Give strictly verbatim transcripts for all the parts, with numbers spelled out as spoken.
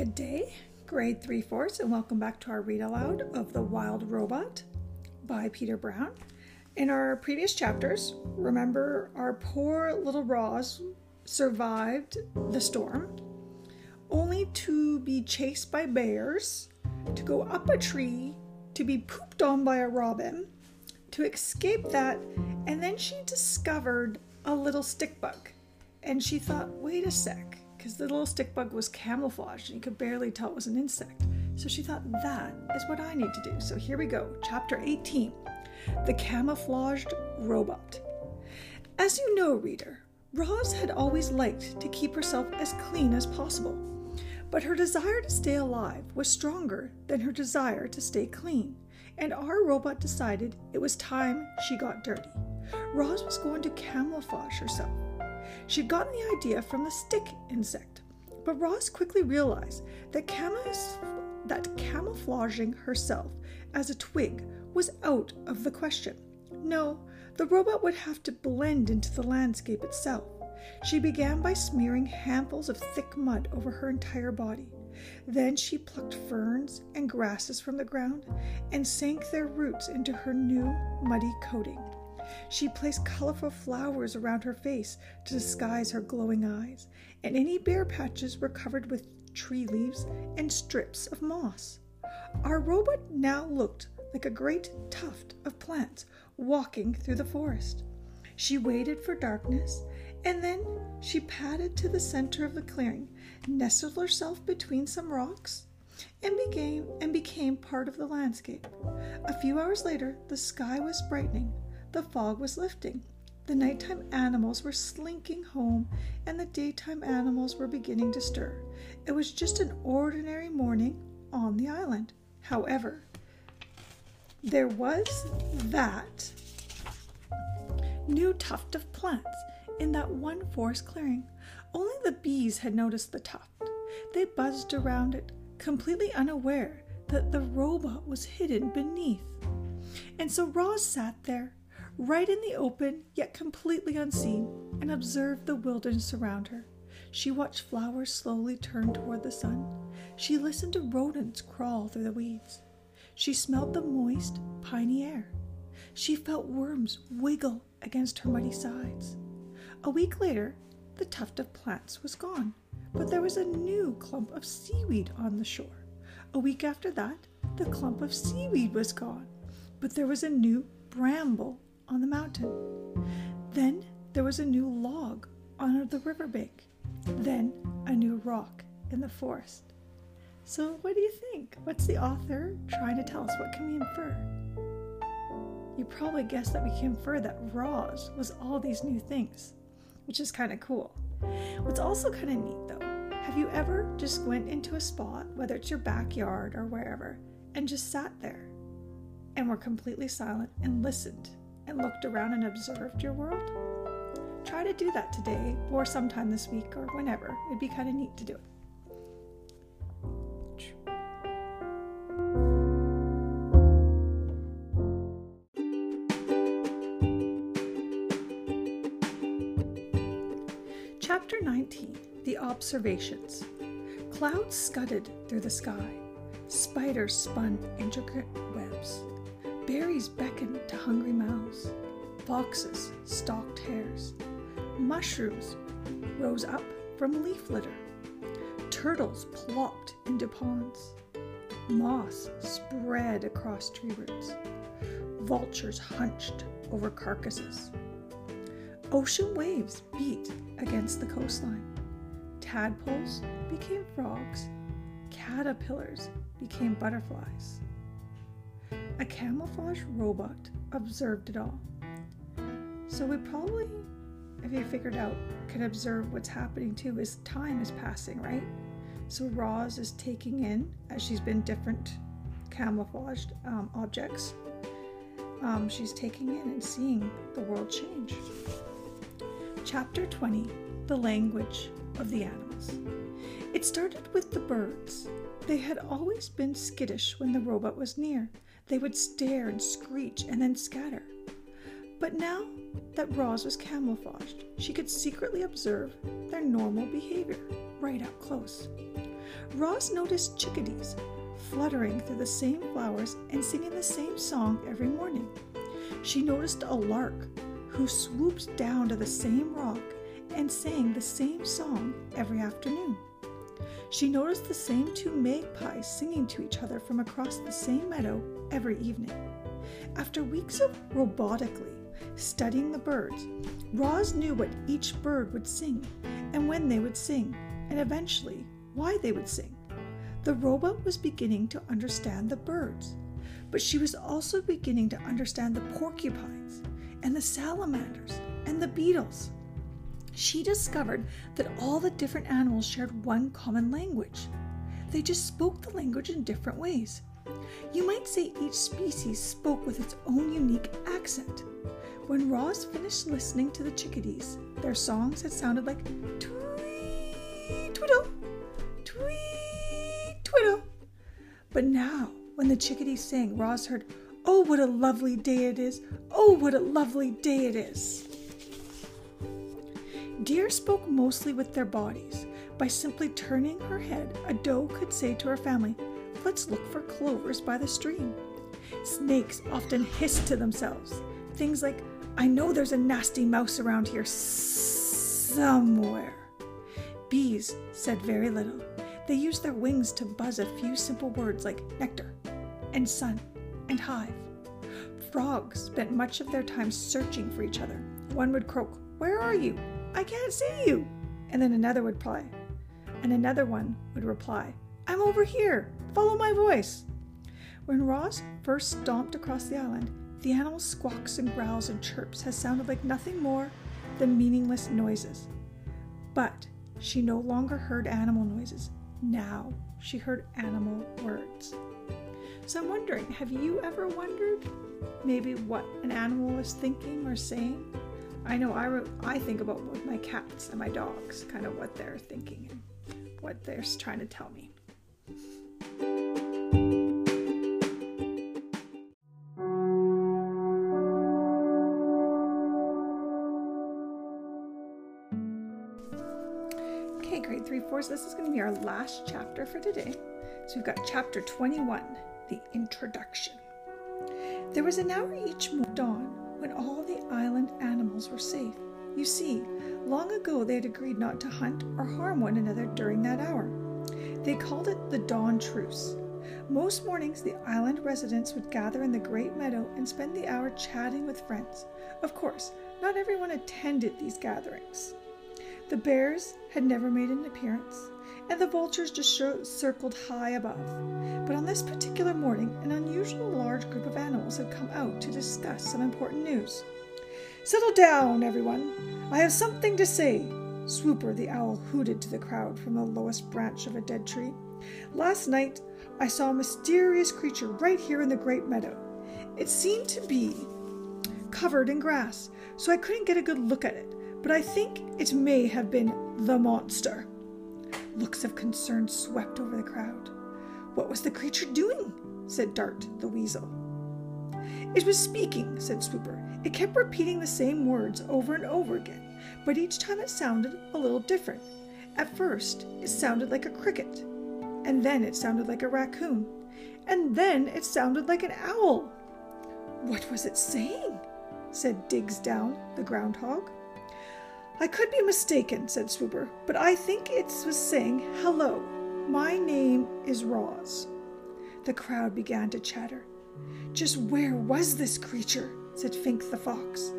Good day, grade three fourths, and welcome back to our read aloud of The Wild Robot by Peter Brown. In our previous chapters, remember our poor little Roz survived the storm, only to be chased by bears, to go up a tree, to be pooped on by a robin, to escape that, and then she discovered a little stick bug, and she thought, wait a sec. Because the little stick bug was camouflaged and you could barely tell it was an insect. So she thought, that is what I need to do. So here we go, chapter eighteen, The Camouflaged Robot. As you know, reader, Roz had always liked to keep herself as clean as possible, but her desire to stay alive was stronger than her desire to stay clean, and our robot decided it was time she got dirty. Roz was going to camouflage herself. She'd gotten the idea from the stick insect, but Roz quickly realized that, camouf- that camouflaging herself as a twig was out of the question. No, the robot would have to blend into the landscape itself. She began by smearing handfuls of thick mud over her entire body. Then she plucked ferns and grasses from the ground and sank their roots into her new muddy coating. She placed colorful flowers around her face to disguise her glowing eyes, and any bare patches were covered with tree leaves and strips of moss. Our robot now looked like a great tuft of plants walking through the forest. She waited for darkness, and then she padded to the center of the clearing, nestled herself between some rocks, and became, and became part of the landscape. A few hours later, the sky was brightening. The fog was lifting, the nighttime animals were slinking home, and the daytime animals were beginning to stir. It was just an ordinary morning on the island. However, there was that new tuft of plants in that one forest clearing. Only the bees had noticed the tuft. They buzzed around it, completely unaware that the robot was hidden beneath. And so Roz sat there, right in the open, yet completely unseen, and observed the wilderness around her. She watched flowers slowly turn toward the sun. She listened to rodents crawl through the weeds. She smelled the moist, piney air. She felt worms wiggle against her muddy sides. A week later, the tuft of plants was gone, but there was a new clump of seaweed on the shore. A week after that, the clump of seaweed was gone, but there was a new bramble on the mountain. Then there was a new log on the riverbank. Then a new rock in the forest. So what do you think? What's the author trying to tell us? What can we infer? You probably guessed that we can infer that Roz was all these new things, which is kind of cool. What's also kind of neat though, have you ever just went into a spot, whether it's your backyard or wherever, and just sat there and were completely silent and listened and looked around and observed your world? Try to do that today or sometime this week or whenever. It'd be kind of neat to do it. Chapter nineteen, The Observations. Clouds scudded through the sky. Spiders spun intricate webs. Berries beckoned to hungry mouths. Foxes stalked hares. Mushrooms rose up from leaf litter. Turtles plopped into ponds. Moss spread across tree roots. Vultures hunched over carcasses. Ocean waves beat against the coastline. Tadpoles became frogs. Caterpillars became butterflies. A camouflaged robot observed it all. So we probably, if you figured out, could observe what's happening too is time is passing, right? So Roz is taking in, as she's been different camouflaged um, objects, um, she's taking in and seeing the world change. Chapter twenty, The Language of the Animals. It started with the birds. They had always been skittish when the robot was near. They would stare and screech and then scatter. But now that Roz was camouflaged, she could secretly observe their normal behavior right up close. Ross noticed chickadees fluttering through the same flowers and singing the same song every morning. She noticed a lark who swooped down to the same rock and sang the same song every afternoon. She noticed the same two magpies singing to each other from across the same meadow every evening. After weeks of robotically studying the birds, Roz knew what each bird would sing, and when they would sing, and eventually why they would sing. The robot was beginning to understand the birds, but she was also beginning to understand the porcupines and the salamanders and the beetles. She discovered that all the different animals shared one common language. They just spoke the language in different ways. You might say each species spoke with its own unique accent. When Roz finished listening to the chickadees, their songs had sounded like tweet, twiddle, tweet, twiddle. But now, when the chickadees sang, Roz heard, "Oh, what a lovely day it is! Oh, what a lovely day it is!" Deer spoke mostly with their bodies. By simply turning her head, a doe could say to her family, "Let's look for clovers by the stream." Snakes often hissed to themselves. Things like, "I know there's a nasty mouse around here somewhere." Bees said very little. They used their wings to buzz a few simple words like nectar and sun and hive. Frogs spent much of their time searching for each other. One would croak, "Where are you? I can't see you." And then another would reply. And another one would reply, "I'm over here. Follow my voice." When Roz first stomped across the island, the animals' squawks and growls and chirps had sounded like nothing more than meaningless noises. But she no longer heard animal noises. Now she heard animal words. So I'm wondering, have you ever wondered maybe what an animal was thinking or saying? I know I, re- I think about with my cats and my dogs, kind of what they're thinking and what they're trying to tell me. Okay, grade three, four, so this is going to be our last chapter for today. So we've got chapter twenty-one, the introduction. There was an hour each dawn when all the island animals were safe. You see, long ago they had agreed not to hunt or harm one another during that hour. They called it the dawn truce. Most mornings the island residents would gather in the great meadow and spend the hour chatting with friends. Of course, not everyone attended these gatherings. The bears had never made an appearance, and the vultures just sh- circled high above. But on this particular morning, an unusually large group of animals had come out to discuss some important news. "Settle down, everyone. I have something to say," Swooper the owl hooted to the crowd from the lowest branch of a dead tree. "Last night, I saw a mysterious creature right here in the great meadow. It seemed to be covered in grass, so I couldn't get a good look at it, but I think it may have been the monster." Looks of concern swept over the crowd. "What was the creature doing?" said Dart the weasel. "It was speaking," said Swooper. "It kept repeating the same words over and over again, but each time it sounded a little different. At first, it sounded like a cricket, and then it sounded like a raccoon, and then it sounded like an owl." "What was it saying?" said Digs Down the groundhog. "I could be mistaken," said Swooper, "but I think it was saying, 'Hello, my name is Roz.'" The crowd began to chatter. "Just where was this creature?" said Fink the fox.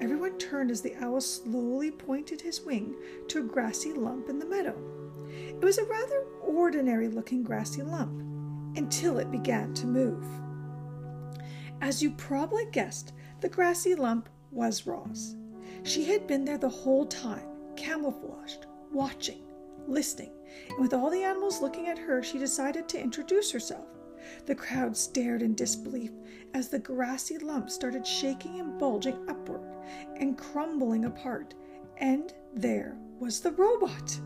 Everyone turned as the owl slowly pointed his wing to a grassy lump in the meadow. It was a rather ordinary-looking grassy lump, until it began to move. As you probably guessed, the grassy lump was Roz. She had been there the whole time, camouflaged, watching, listening, and with all the animals looking at her, she decided to introduce herself. The crowd stared in disbelief as the grassy lump started shaking and bulging upward and crumbling apart, and there was the robot.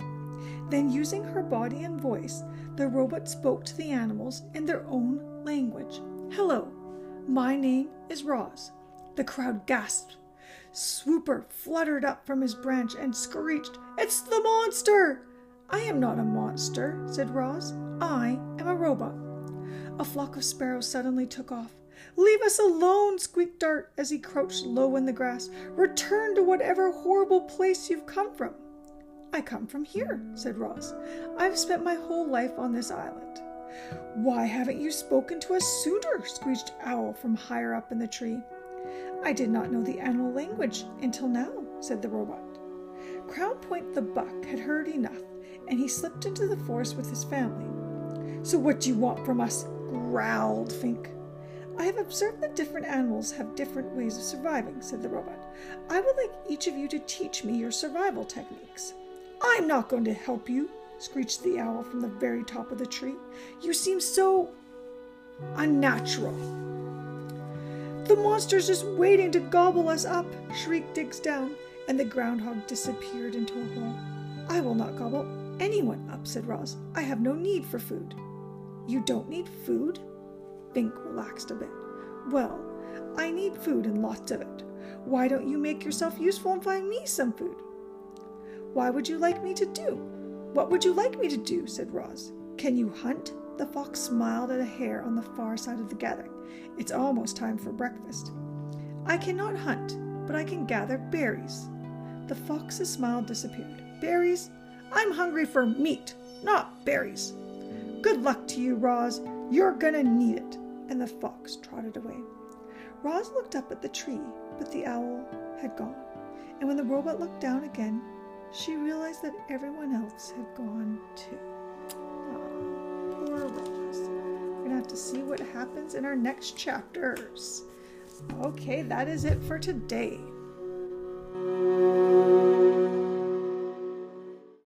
Then, using her body and voice, the robot spoke to the animals in their own language. "Hello, my name is Roz." The crowd gasped. Swooper fluttered up from his branch and screeched, "It's the monster!" "I am not a monster," said Roz. "I am a robot." A flock of sparrows suddenly took off. "Leave us alone," squeaked Dart as he crouched low in the grass. "Return to whatever horrible place you've come from." "I come from here," said Roz. "I've spent my whole life on this island." "Why haven't you spoken to us sooner?" screeched Owl from higher up in the tree. "I did not know the animal language until now," said the robot. Crown Point the buck had heard enough, and he slipped into the forest with his family. "So what do you want from us?" growled Fink. "I have observed that different animals have different ways of surviving," said the robot. "I would like each of you to teach me your survival techniques." "I'm not going to help you," screeched the owl from the very top of the tree. "You seem so unnatural." "The monster's just waiting to gobble us up," shrieked Digs Down, and the groundhog disappeared into a hole. "I will not gobble anyone up," said Roz. "I have no need for food." "You don't need food?" Fink relaxed a bit. "Well, I need food and lots of it. Why don't you make yourself useful and find me some food?" "Why would you like me to do? What would you like me to do?" said Roz. "Can you hunt?" The fox smiled at a hare on the far side of the gathering. "It's almost time for breakfast." "I cannot hunt, but I can gather berries." The fox's smile disappeared. "Berries? I'm hungry for meat, not berries." "Good luck to you, Roz. You're gonna need it." And the fox trotted away. Roz looked up at the tree, but the owl had gone. And when the robot looked down again, she realized that everyone else had gone too. Aww, poor Roz. We're gonna have to see what happens in our next chapters. Okay, that is it for today.